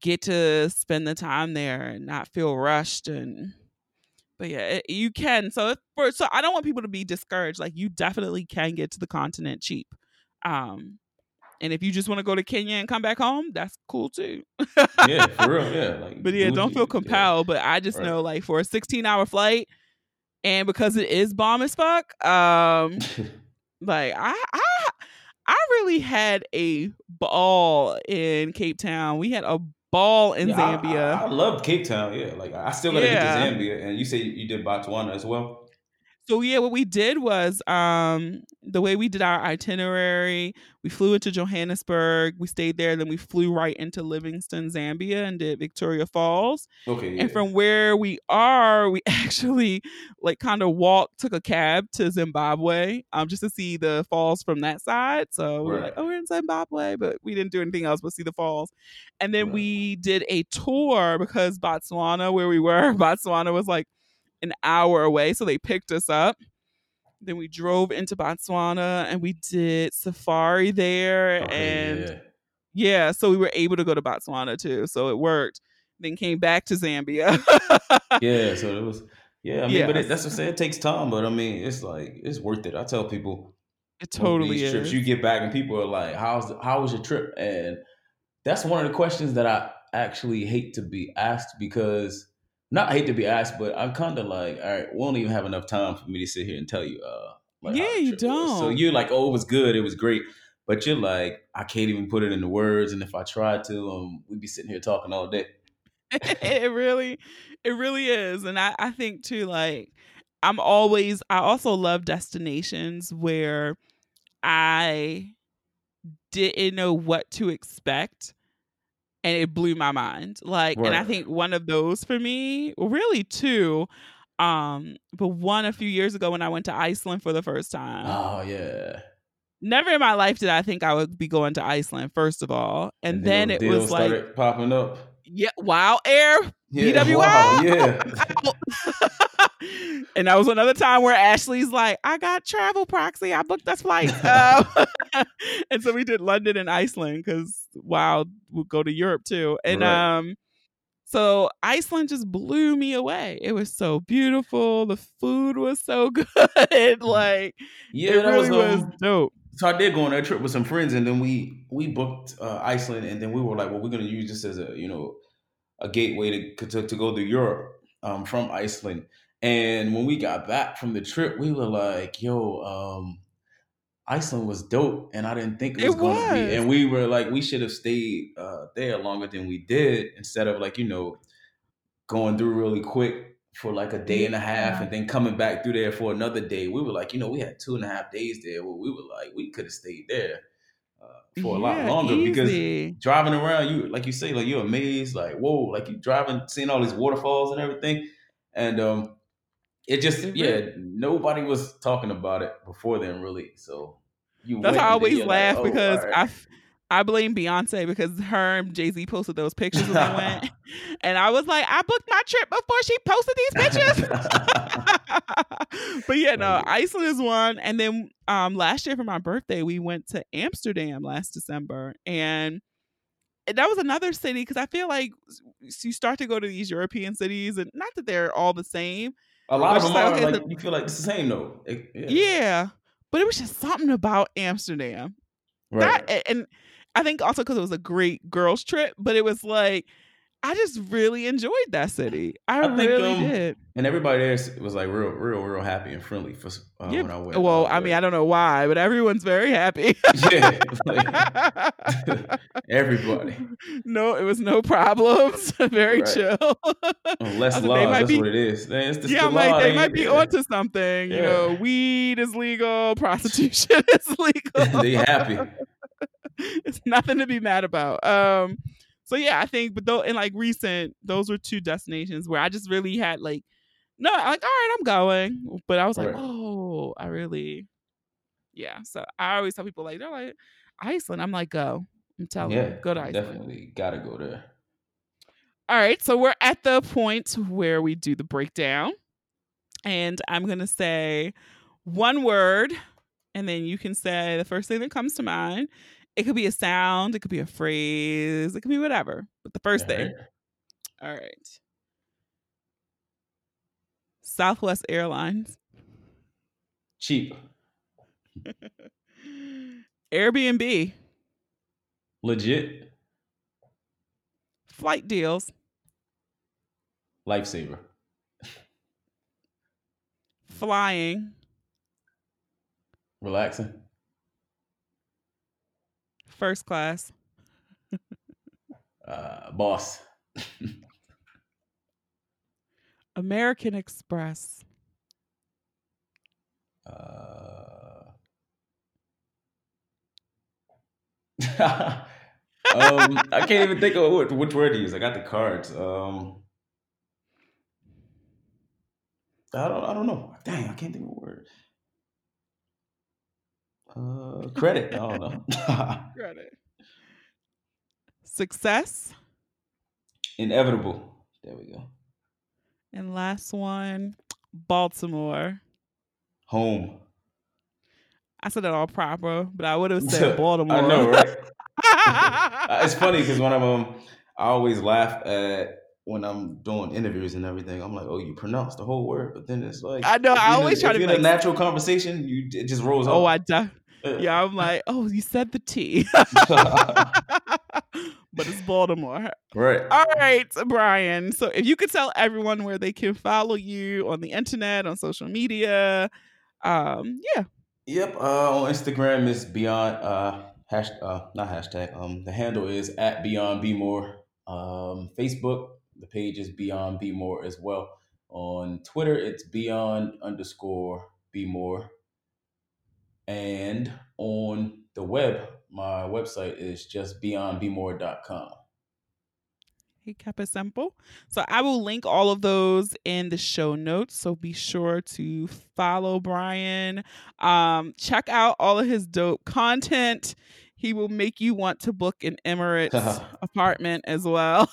get to spend the time there and not feel rushed and. But yeah, it, you can. So if, for, so I don't want people to be discouraged. Like you definitely can get to the continent cheap. Um, and if you just want to go to Kenya and come back home, that's cool too. Yeah, for real. Yeah. Like, but yeah, don't feel compelled. Yeah. But I just right. know like for a sixteen hour flight and because it is bomb as fuck, um, like I, I, I really had a ball in Cape Town. We had a ball in yeah, Zambia. I, I, I love Cape Town. Yeah, like I still gotta yeah. get to Zambia. And you say you did Botswana as well. So yeah, what we did was um the way we did our itinerary. We flew into Johannesburg. We stayed there. Then we flew right into Livingstone, Zambia, and did Victoria Falls. Okay. Yeah. And from where we are, we actually like kind of walked, took a cab to Zimbabwe, um, just to see the falls from that side. So we right. were like, oh, we're in Zimbabwe, but we didn't do anything else but see the falls. And then right. we did a tour because Botswana, where we were, Botswana was like an hour away, so they picked us up. Then we drove into Botswana and we did safari there, oh, and yeah. yeah, so we were able to go to Botswana too, so it worked. Then came back to Zambia. Yeah, so it was yeah. I mean, yeah. but it, that's what I say. It takes time, but I mean, it's like it's worth it. I tell people, it totally is. Trips, you get back and people are like, "How's the, how was your trip?" And that's one of the questions that I actually hate to be asked because. Not hate to be asked, but I'm kind of like, all right, we don't even have enough time for me to sit here and tell you. Uh, like yeah, you don't. Was. So you're like, oh, it was good. It was great. But you're like, I can't even put it into words. And if I tried to, um, we'd be sitting here talking all day. It really, it really is. And I, I think too, like I'm always, I also love destinations where I didn't know what to expect. And it blew my mind. Like, right. and I think one of those for me, really two, um, but one a few years ago when I went to Iceland for the first time. Oh, yeah. Never in my life did I think I would be going to Iceland, first of all. And, and then, then it was like popping up. Yeah. Wow. Air. Yeah, B W L. Wow, yeah. And that was another time where Ashley's like, I got travel proxy. I booked this flight. um, and so we did London and Iceland because wow, we'll go to Europe too. And right. um, so Iceland just blew me away. It was so beautiful. The food was so good. Like, yeah, it that really was, um, was dope. So I did go on that trip with some friends, and then we we booked uh, Iceland, and then we were like, well, we're going to use this as a, you know, a gateway to to, to go to Europe um, from Iceland. And when we got back from the trip, we were like, yo, um, Iceland was dope, and I didn't think it was going to be. And we were like, we should have stayed uh, there longer than we did instead of like, you know, going through really quick for like a day and a half and then coming back through there for another day. We were like, you know, we had two and a half days there where we were like, we could have stayed there uh, for a yeah, lot longer easy. Because driving around, you like you say, like you're amazed, like, whoa, like you're driving, seeing all these waterfalls and everything. And um, it just, it's yeah, really- nobody was talking about it before then really. So you That's went how I always laugh like, oh, because right. I, I blame Beyonce because her and Jay-Z posted those pictures when they went. And I was like, I booked my trip before she posted these pictures. But yeah, no, Iceland is one. And then um, last year for my birthday, we went to Amsterdam last December. And that was another city because I feel like you start to go to these European cities, and not that they're all the same. A lot of them are, like, you feel like it's the same though. It, yeah. yeah. But it was just something about Amsterdam. Right. That, and I think also because it was a great girls' trip, but it was like, I just really enjoyed that city. I, I think, really um, did. And everybody there was like real, real, real happy and friendly for uh, yeah. when I went. Well, I mean, I don't know why, but everyone's very happy. Yeah. Like, everybody. No, it was no problems. Very right. chill. Less law. Like, that's be, what it is. Man, it's yeah, the like, law, they might be yeah. onto something. Yeah. You know, weed is legal. Prostitution is legal. They happy. It's nothing to be mad about. Um, So yeah, I think, but though in like recent, those were two destinations where I just really had like, no, like, all right, I'm going, but I was like, right. oh, I really, yeah. So I always tell people like, they're like Iceland. I'm like, go, I'm telling yeah, you, go to Iceland. Definitely gotta go there. All right, so we're at the point where we do the breakdown, and I'm gonna say one word, and then you can say the first thing that comes to mind. It could be a sound. It could be a phrase. It could be whatever. But the first thing. All right. Southwest Airlines. Cheap. Airbnb. Legit. Flight deals. Lifesaver. Flying. Relaxing. First class. uh, boss. American Express. Uh... um, I can't even think of what, which word to use. I got the cards. Um, I don't. I don't know. Dang, I can't think of a word. Uh, credit. I don't know. Credit. Success. Inevitable. There we go. And last one, Baltimore. Home. I said it all proper, but I would have said Baltimore. I know, right? It's funny because when I'm, um, I always laugh at when I'm doing interviews and everything. I'm like, oh, you pronounce the whole word, but then it's like, I know. I always know, try if to. If you're in like, a natural conversation, you it just rolls. Oh, off. I die. Yeah, I'm like, oh, you said the T. But it's Baltimore. Right. All right, Brian. So if you could tell everyone where they can follow you on the internet, on social media. Um, yeah. Yep. Uh, on Instagram is beyond, uh, hash, uh, not hashtag. Um, the handle is at Beyond Bmore. Um, Facebook, the page is Beyond Bmore as well. On Twitter, it's Beyond underscore Bmore. And on the web, my website is just beyond bmore dot com. He kept it simple. So I will link all of those in the show notes. So be sure to follow Brian. Um, check out all of his dope content. He will make you want to book an Emirates apartment as well.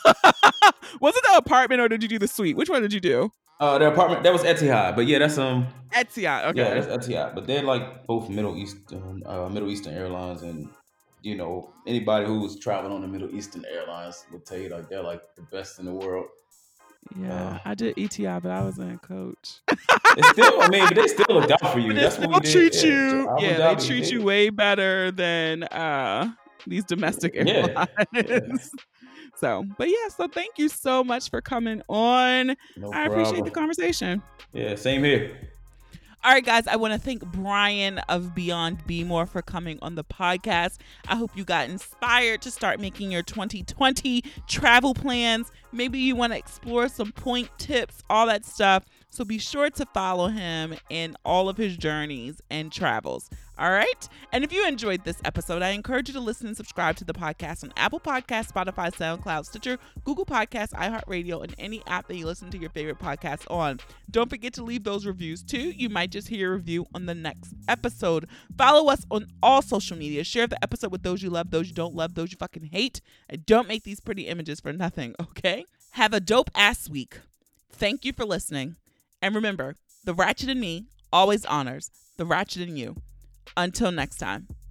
Was it the apartment or did you do the suite? Which one did you do? Uh, their apartment, that was Etihad, but yeah, that's um Etihad, okay. Yeah, that's Etihad, but they're like both Middle Eastern, uh, Middle Eastern Airlines, and you know anybody who's traveling on the Middle Eastern Airlines will tell you like they're like the best in the world. Yeah, uh, I did E T I, but I was in coach. It's still, I mean, but they still look out for you. But that's what we treat did. you. Yeah, yeah they treat you did. way better than uh these domestic airlines. Yeah. Yeah. So, but yeah, so thank you so much for coming on. No I appreciate problem. the conversation. Yeah, same here. All right, guys, I want to thank Brian of Beyond Bmore for coming on the podcast. I hope you got inspired to start making your twenty twenty travel plans. Maybe you want to explore some point tips, all that stuff. So be sure to follow him in all of his journeys and travels. All right. And if you enjoyed this episode, I encourage you to listen and subscribe to the podcast on Apple Podcasts, Spotify, SoundCloud, Stitcher, Google Podcasts, iHeartRadio, and any app that you listen to your favorite podcast on. Don't forget to leave those reviews too. You might just hear a review on the next episode. Follow us on all social media. Share the episode with those you love, those you don't love, those you fucking hate. And don't make these pretty images for nothing, okay? Have a dope ass week. Thank you for listening. And remember, the ratchet in me always honors the ratchet in you. Until next time.